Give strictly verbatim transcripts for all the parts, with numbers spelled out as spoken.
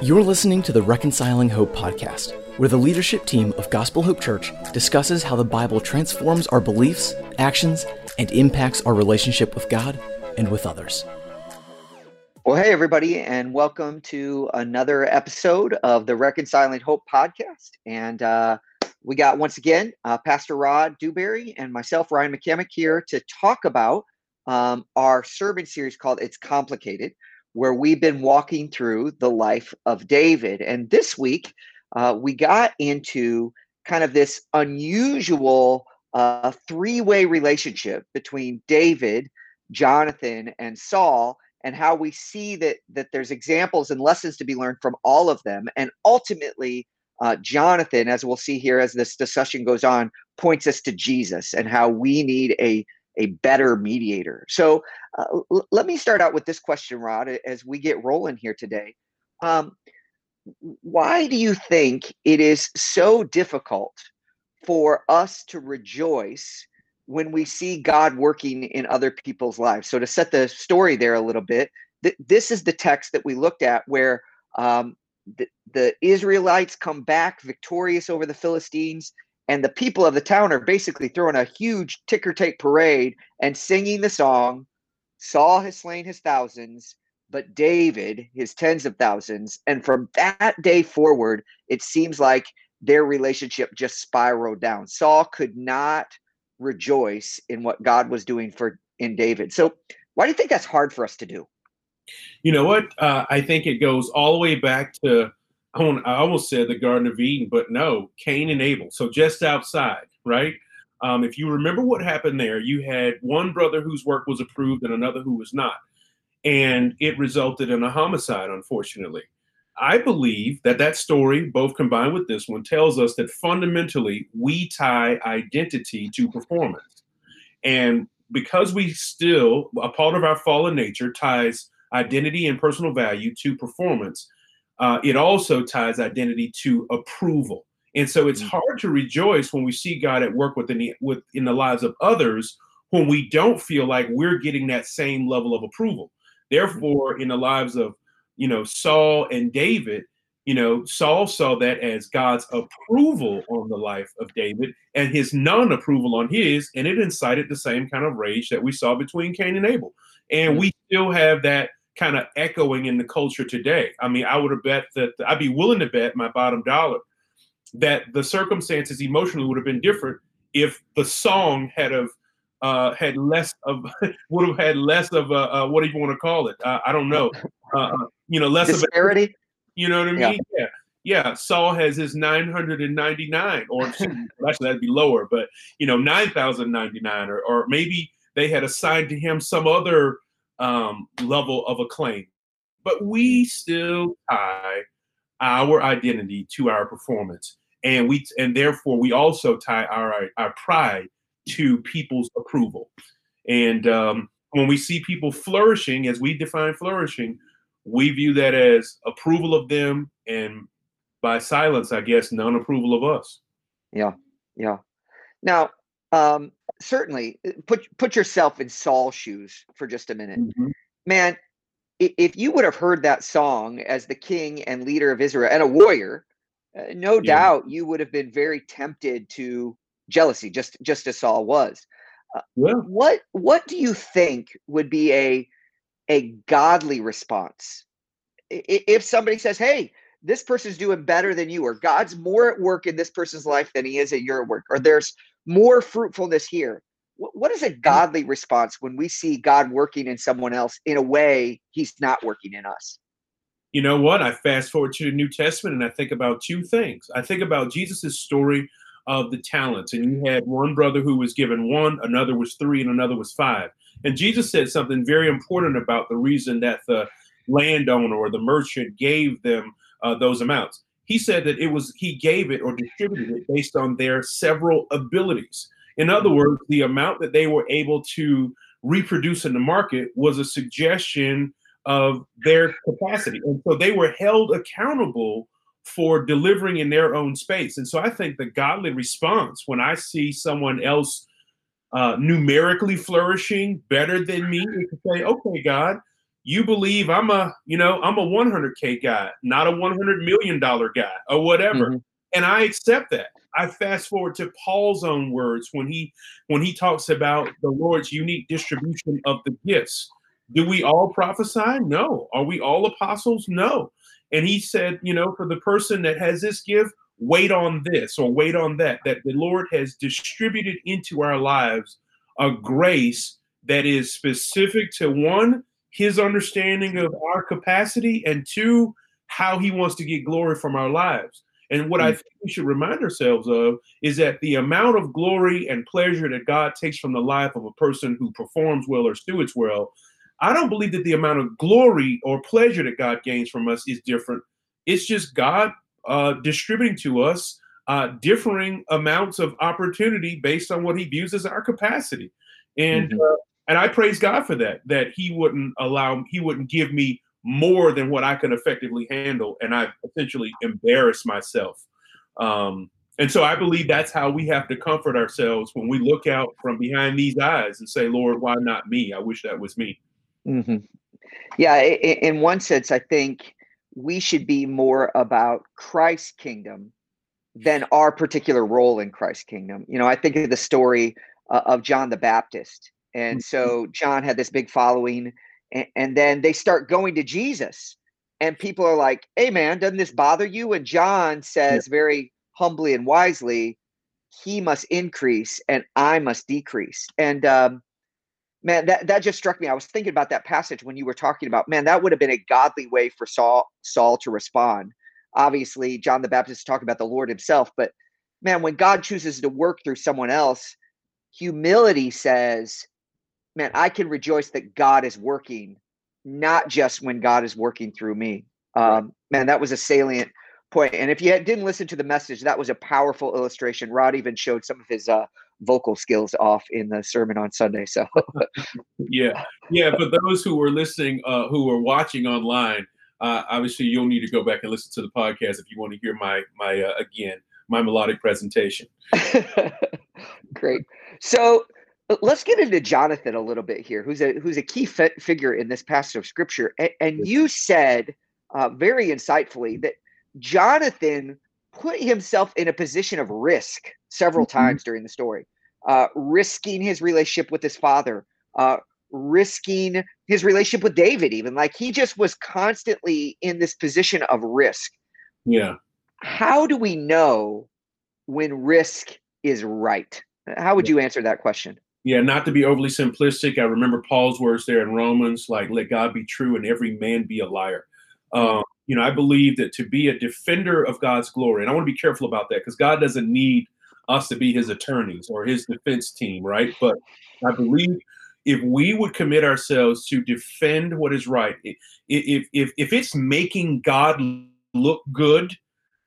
You're listening to the Reconciling Hope Podcast, where the leadership team of Gospel Hope Church discusses how the Bible transforms our beliefs, actions, and impacts our relationship with God and with others. Well, hey, everybody, and welcome to another episode of the Reconciling Hope Podcast. And uh, we got, once again, uh, Pastor Rod Dewberry and myself, Ryan McCammick, here to talk about um, our sermon series called It's Complicated, where we've been walking through the life of David. And this week, uh, we got into kind of this unusual uh, three-way relationship between David, Jonathan, and Saul, and how we see that that there's examples and lessons to be learned from all of them. And ultimately, uh, Jonathan, as we'll see here as this discussion goes on, points us to Jesus and how we need a, a better mediator. So uh, l- let me start out with this question, Rod, as we get rolling here today. Um, why do you think it is so difficult for us to rejoice when we see God working in other people's lives? So to set the story there a little bit, th- this is the text that we looked at where um, th- the Israelites come back victorious over the Philistines, and the people of the town are basically throwing a huge ticker tape parade and singing the song, "Saul has slain his thousands, but David his tens of thousands." And from that day forward, it seems like their relationship just spiraled down. Saul could not rejoice in what God was doing for in David. So why do you think that's hard for us to do? You know what? Uh, I think it goes all the way back to, I almost said the Garden of Eden, but no, Cain and Abel. So just outside, right? Um, if you remember what happened there, you had one brother whose work was approved and another who was not. And it resulted in a homicide, unfortunately. I believe that that story, both combined with this one, tells us that fundamentally we tie identity to performance. And because we still, a part of our fallen nature ties identity and personal value to performance, uh, it also ties identity to approval. And so it's hard to rejoice when we see God at work within the, within the lives of others when we don't feel like we're getting that same level of approval. Therefore, in the lives of You know, Saul and David, you know, Saul saw that as God's approval on the life of David and his non-approval on his, and it incited the same kind of rage that we saw between Cain and Abel. And we still have that kind of echoing in the culture today. I mean, I would have bet that I'd be willing to bet my bottom dollar that the circumstances emotionally would have been different if the song had of Uh, had less of, would have had less of, a, uh, what do you want to call it? Uh, I don't know. Uh, you know, less disparity? Of a, you know what I mean? Yeah. yeah. Yeah. Saul has his nine hundred ninety-nine, or actually that'd be lower, but you know, nine thousand ninety-nine, or, or maybe they had assigned to him some other um, level of acclaim. But we still tie our identity to our performance. And we, and therefore we also tie our, our pride to people's approval. And um, when we see people flourishing, as we define flourishing, we view that as approval of them, and by silence, I guess, non-approval of us. Yeah, yeah. Now, um, certainly, put put yourself in Saul's shoes for just a minute. Mm-hmm. Man, if you would have heard that song as the king and leader of Israel and a warrior, uh, no yeah. doubt you would have been very tempted to jealousy, just just as Saul was. Uh, yeah. What what do you think would be a a godly response if somebody says, "Hey, this person's doing better than you," or "God's more at work in this person's life than He is at your work," or "There's more fruitfulness here"? What, what is a godly response when we see God working in someone else in a way He's not working in us? You know what? I fast forward to the New Testament and I think about two things. I think about Jesus's story of the talents. And you had one brother who was given one, another was three, and another was five. And Jesus said something very important about the reason that the landowner or the merchant gave them uh, those amounts. He said that it was, he gave it or distributed it based on their several abilities. In other words, the amount that they were able to reproduce in the market was a suggestion of their capacity. And so they were held accountable for delivering in their own space. And so I think the godly response when I see someone else uh, numerically flourishing better than me is to say, "Okay, God, you believe I'm a, you know, I'm a one hundred K guy, not a one hundred million dollars guy or whatever. Mm-hmm. And I accept that. I fast forward to Paul's own words when he when he talks about the Lord's unique distribution of the gifts. Do we all prophesy? No. Are we all apostles? No. And he said, you know, for the person that has this gift, wait on this or wait on that, that the Lord has distributed into our lives a grace that is specific to one, his understanding of our capacity, and two, how he wants to get glory from our lives. And what mm-hmm. I think we should remind ourselves of is that the amount of glory and pleasure that God takes from the life of a person who performs well or stewards well, I don't believe that the amount of glory or pleasure that God gains from us is different. It's just God uh, distributing to us uh, differing amounts of opportunity based on what he views as our capacity. And mm-hmm. uh, and I praise God for that, that he wouldn't allow, he wouldn't give me more than what I could effectively handle. And I essentially embarrass myself. Um, and so I believe that's how we have to comfort ourselves when we look out from behind these eyes and say, Lord, why not me? I wish that was me. Mm-hmm. Yeah, in one sense, I think we should be more about Christ's kingdom than our particular role in Christ's kingdom. You know, I think of the story of John the Baptist. And so John had this big following, and, and then they start going to Jesus, and people are like, hey, man, doesn't this bother you? And John says yeah. very humbly and wisely, he must increase and I must decrease. And um, man, that, that just struck me. I was thinking about that passage when you were talking about, man, that would have been a godly way for Saul, Saul to respond. Obviously, John the Baptist is talking about the Lord himself, but man, when God chooses to work through someone else, humility says, man, I can rejoice that God is working, not just when God is working through me. Um, man, that was a salient point. And if you had, didn't listen to the message, that was a powerful illustration. Rod even showed some of his uh, vocal skills off in the sermon on Sunday. So, yeah, yeah. For those who were listening, uh, who were watching online, uh, obviously you'll need to go back and listen to the podcast if you want to hear my my uh, again my melodic presentation. Great. So. Let's get into Jonathan a little bit here, who's a who's a key f- figure in this passage of Scripture. And, and you said uh, very insightfully that Jonathan put himself in a position of risk several mm-hmm. times during the story, uh, risking his relationship with his father, uh, risking his relationship with David even. Like, he just was constantly in this position of risk. Yeah. How do we know when risk is right? How would you answer that question? Yeah, not to be overly simplistic. I remember Paul's words there in Romans, like, let God be true and every man be a liar. Um, you know, I believe that to be a defender of God's glory, and I want to be careful about that because God doesn't need us to be his attorneys or his defense team, right? But I believe if we would commit ourselves to defend what is right, if if if it's making God look good,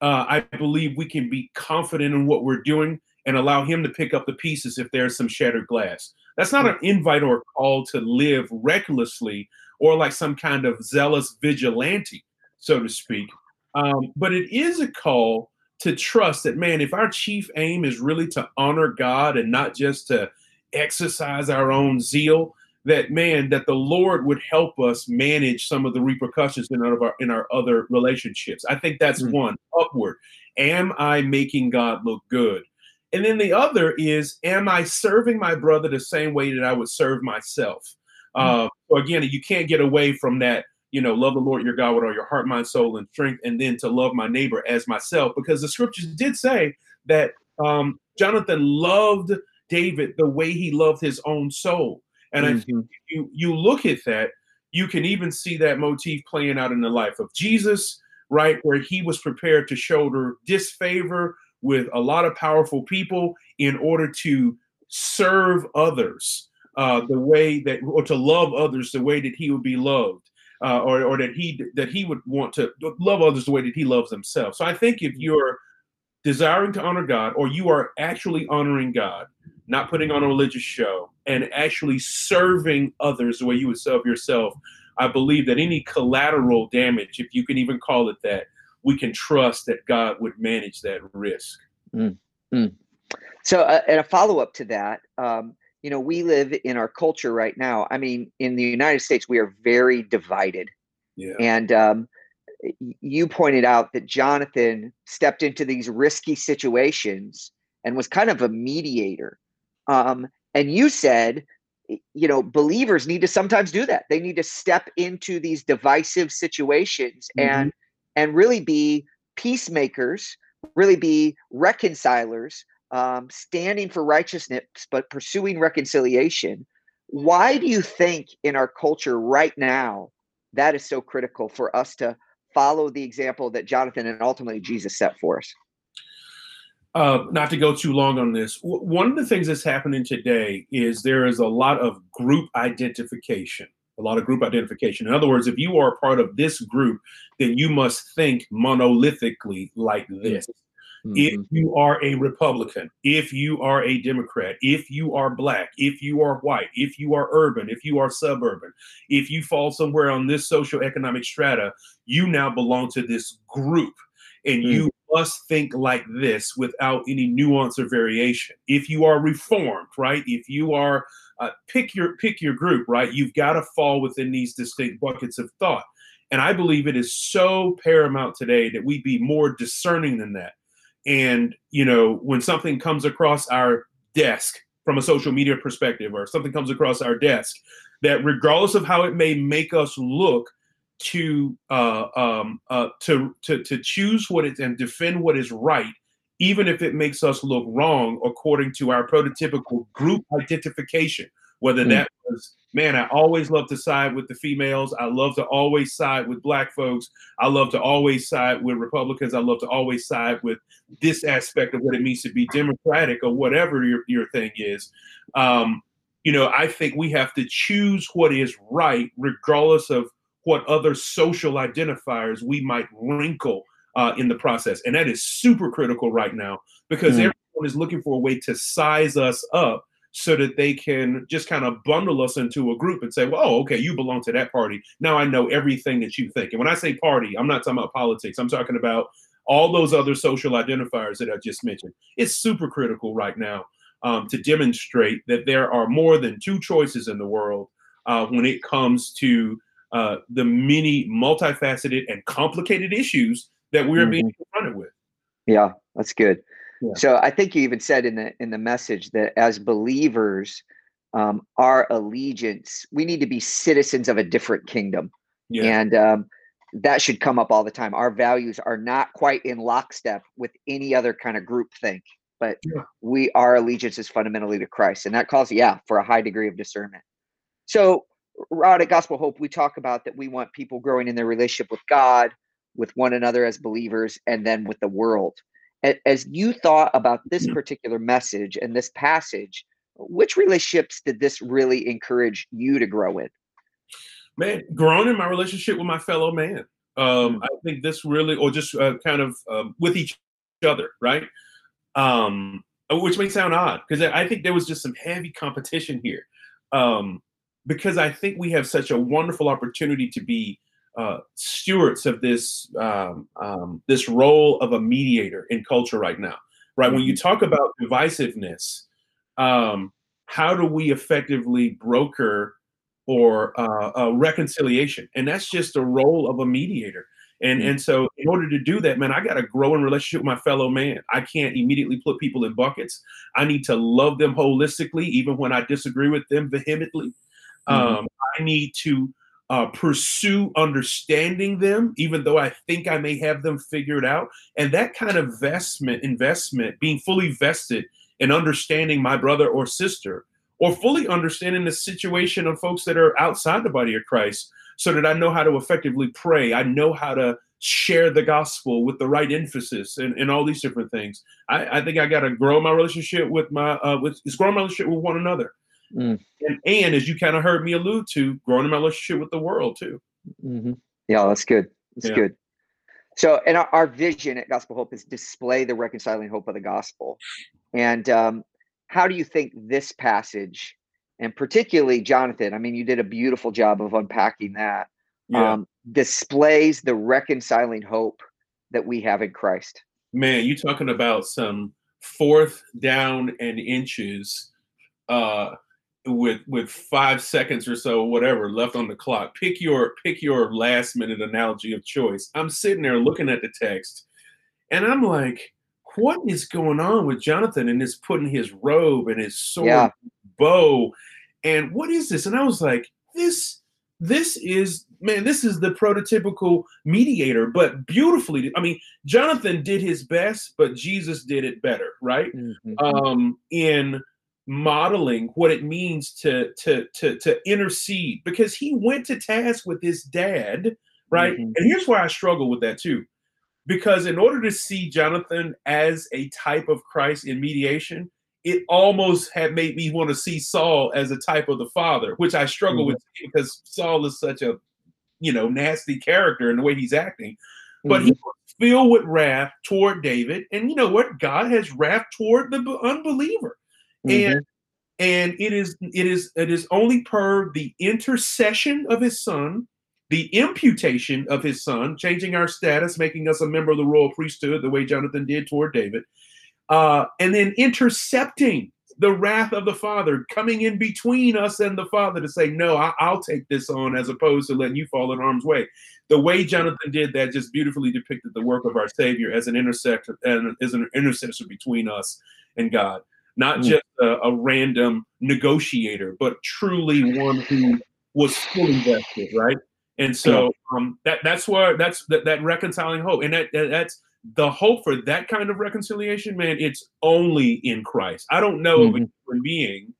uh, I believe we can be confident in what we're doing and allow him to pick up the pieces if there's some shattered glass. That's not an invite or a call to live recklessly or like some kind of zealous vigilante, so to speak. Um, but it is a call to trust that, man, if our chief aim is really to honor God and not just to exercise our own zeal, that, man, that the Lord would help us manage some of the repercussions in our, in our other relationships. I think that's mm-hmm. one, upward. Am I making God look good? And then the other is, am I serving my brother the same way that I would serve myself? Mm-hmm. Uh, so again, you can't get away from that, you know, love the Lord your God with all your heart, mind, soul, and strength, and then to love my neighbor as myself, because the scriptures did say that um, Jonathan loved David the way he loved his own soul. And mm-hmm. I think you, you look at that, you can even see that motif playing out in the life of Jesus, right, where he was prepared to shoulder disfavor with a lot of powerful people in order to serve others uh, the way that, or to love others the way that he would be loved, uh, or, or that he that he would want to love others the way that he loves himself. So I think if you're desiring to honor God, or you are actually honoring God, not putting on a religious show, and actually serving others the way you would serve yourself, I believe that any collateral damage, if you can even call it that, we can trust that God would manage that risk. Mm, mm. So, uh, and a follow-up to that, um, you know, we live in our culture right now. I mean, in the United States, we are very divided. Yeah. And um, you pointed out that Jonathan stepped into these risky situations and was kind of a mediator. Um, and you said, you know, believers need to sometimes do that. They need to step into these divisive situations mm-hmm. and and really be peacemakers, really be reconcilers, um, standing for righteousness, but pursuing reconciliation. Why do you think in our culture right now that is so critical for us to follow the example that Jonathan and ultimately Jesus set for us? Uh, not to go too long on this, w- one of the things that's happening today is there is a lot of group identification, a lot of group identification. In other words, if you are a part of this group, then you must think monolithically like this. Mm-hmm. If you are a Republican, if you are a Democrat, if you are Black, if you are white, if you are urban, if you are suburban, if you fall somewhere on this socioeconomic strata, you now belong to this group. And mm. you must think like this without any nuance or variation. If you are reformed, right? If you are, uh, pick your pick your group, right? You've got to fall within these distinct buckets of thought. And I believe it is so paramount today that we be more discerning than that. And, you know, when something comes across our desk from a social media perspective, or something comes across our desk, that regardless of how it may make us look, to uh, um, uh, to to to choose what is and defend what is right, even if it makes us look wrong according to our prototypical group identification. Whether mm. that was, man, I always love to side with the females. I love to always side with Black folks. I love to always side with Republicans. I love to always side with this aspect of what it means to be Democratic, or whatever your your thing is. Um, you know, I think we have to choose what is right, regardless of what other social identifiers we might wrinkle uh, in the process. And that is super critical right now, because mm. everyone is looking for a way to size us up so that they can just kind of bundle us into a group and say, well, oh, okay, you belong to that party. Now I know everything that you think. And when I say party, I'm not talking about politics. I'm talking about all those other social identifiers that I just mentioned. It's super critical right now um, to demonstrate that there are more than two choices in the world uh, when it comes to Uh, the many multifaceted and complicated issues that we're mm-hmm. being confronted with. Yeah, that's good. Yeah. So I think you even said in the in the message that as believers, um, our allegiance, we need to be citizens of a different kingdom. Yeah. And um, that should come up all the time. Our values are not quite in lockstep with any other kind of groupthink, but yeah. we our allegiance is fundamentally to Christ. And that calls, yeah, for a high degree of discernment. So Rod, at Gospel Hope, we talk about that we want people growing in their relationship with God, with one another as believers, and then with the world. As you thought about this particular message and this passage, which relationships did this really encourage you to grow in? Man, growing in my relationship with my fellow man. Um, I think this really, or just uh, kind of um, with each other, right? Um, which may sound odd, because I think there was just some heavy competition here. Um, Because I think we have such a wonderful opportunity to be uh, stewards of this um, um, this role of a mediator in culture right now, right? When you talk about divisiveness, um, how do we effectively broker or uh, uh, reconciliation? And that's just the role of a mediator. And and so in order to do that, man, I got to grow in relationship with my fellow man. I can't immediately put people in buckets. I need to love them holistically, even when I disagree with them vehemently. Mm-hmm. Um, I need to uh, pursue understanding them, even though I think I may have them figured out. And that kind of investment, investment, being fully vested in understanding my brother or sister, or fully understanding the situation of folks that are outside the body of Christ, so that I know how to effectively pray. I know how to share the gospel with the right emphasis, and, and all these different things. I, I think I got to grow my relationship with my uh, with is grow my relationship with one another. Mm. And, and as you kind of heard me allude to, growing in my relationship with the world too. Mm-hmm. Yeah, that's good. That's yeah. good. So, and our, our vision at Gospel Hope is display the reconciling hope of the gospel. And um, how do you think this passage, and particularly Jonathan, I mean, you did a beautiful job of unpacking that, yeah. um, displays the reconciling hope that we have in Christ? Man, you're talking about some fourth down and inches, uh, with with five seconds or so, whatever, left on the clock, pick your pick your last minute analogy of choice. I'm sitting there looking at the text, and I'm like, what is going on with Jonathan? And it's putting his robe and his sword, yeah. bow, and what is this? And I was like, this. This is, man, this is the prototypical mediator, but beautifully. I mean, Jonathan did his best, but Jesus did it better, right? Mm-hmm. Um, in modeling what it means to, to, to, to intercede, because he went to task with his dad, right? Mm-hmm. And here's why I struggle with that too, because in order to see Jonathan as a type of Christ in mediation, it almost had made me want to see Saul as a type of the father, which I struggle mm-hmm. with because Saul is such a, you know, nasty character in the way he's acting. But mm-hmm. he was filled with wrath toward David. And you know what? God has wrath toward the unbeliever. Mm-hmm. And and it is it is it is only per the intercession of his son, the imputation of his son, changing our status, making us a member of the royal priesthood the way Jonathan did toward David. Uh, and then intercepting the wrath of the Father, coming in between us and the Father to say, no, I- I'll take this on as opposed to letting you fall in harm's way. The way Jonathan did that just beautifully depicted the work of our Savior as an intercessor, and as an intercessor between us and God, not mm. just a, a random negotiator, but truly one who was fully vested, right? And so um, that that's where that's that, that reconciling hope, and that, that that's. The hope for that kind of reconciliation, man, it's only in Christ. I don't know mm-hmm. of a human being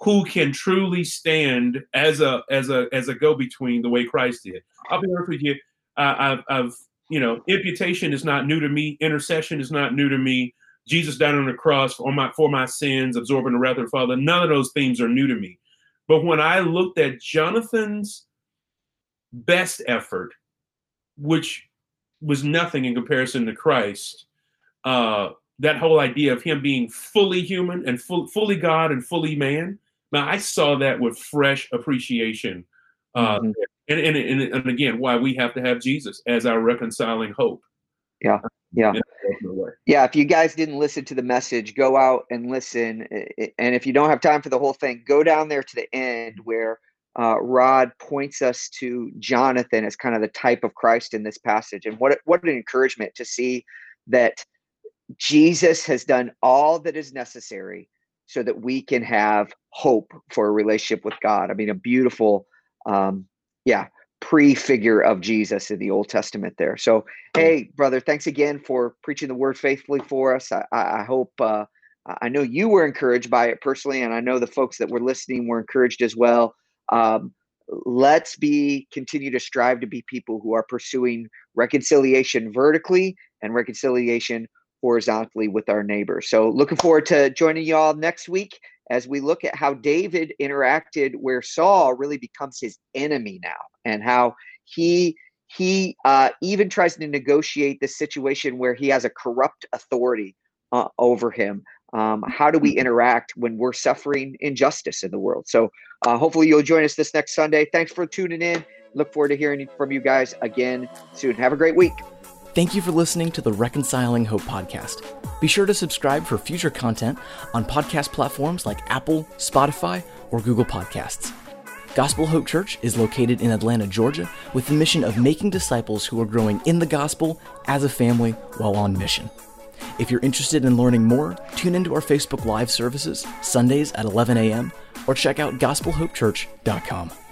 who can truly stand as a as a as a go-between the way Christ did. I'll be honest with you. Uh, I've, I've you know, imputation is not new to me. Intercession is not new to me. Jesus died on the cross for my for my sins, absorbing the wrath of the Father. None of those things are new to me. But when I looked at Jonathan's best effort, which was nothing in comparison to Christ. Uh, that whole idea of him being fully human and full, fully God and fully man. Now I saw that with fresh appreciation. Uh, mm-hmm. and, and, and, and again, why we have to have Jesus as our reconciling hope. Yeah. Yeah. Yeah. If you guys didn't listen to the message, go out and listen. And if you don't have time for the whole thing, go down there to the end where Uh, Rod points us to Jonathan as kind of the type of Christ in this passage. And what, what an encouragement to see that Jesus has done all that is necessary so that we can have hope for a relationship with God. I mean, a beautiful, um, yeah, prefigure of Jesus in the Old Testament there. So, hey, brother, thanks again for preaching the word faithfully for us. I, I hope, uh, I know you were encouraged by it personally, and I know the folks that were listening were encouraged as well. Um, let's be continue to strive to be people who are pursuing reconciliation vertically and reconciliation horizontally with our neighbor. So looking forward to joining y'all next week as we look at how David interacted where Saul really becomes his enemy now, and how he he uh, even tries to negotiate this situation where he has a corrupt authority uh, over him. Um, how do we interact when we're suffering injustice in the world? So uh, hopefully you'll join us this next Sunday. Thanks for tuning in. Look forward to hearing from you guys again soon. Have a great week. Thank you for listening to the Reconciling Hope Podcast. Be sure to subscribe for future content on podcast platforms like Apple, Spotify, or Google Podcasts. Gospel Hope Church is located in Atlanta, Georgia, with the mission of making disciples who are growing in the gospel as a family while on mission. If you're interested in learning more, tune into our Facebook Live services, Sundays at eleven a.m., or check out gospel hope church dot com.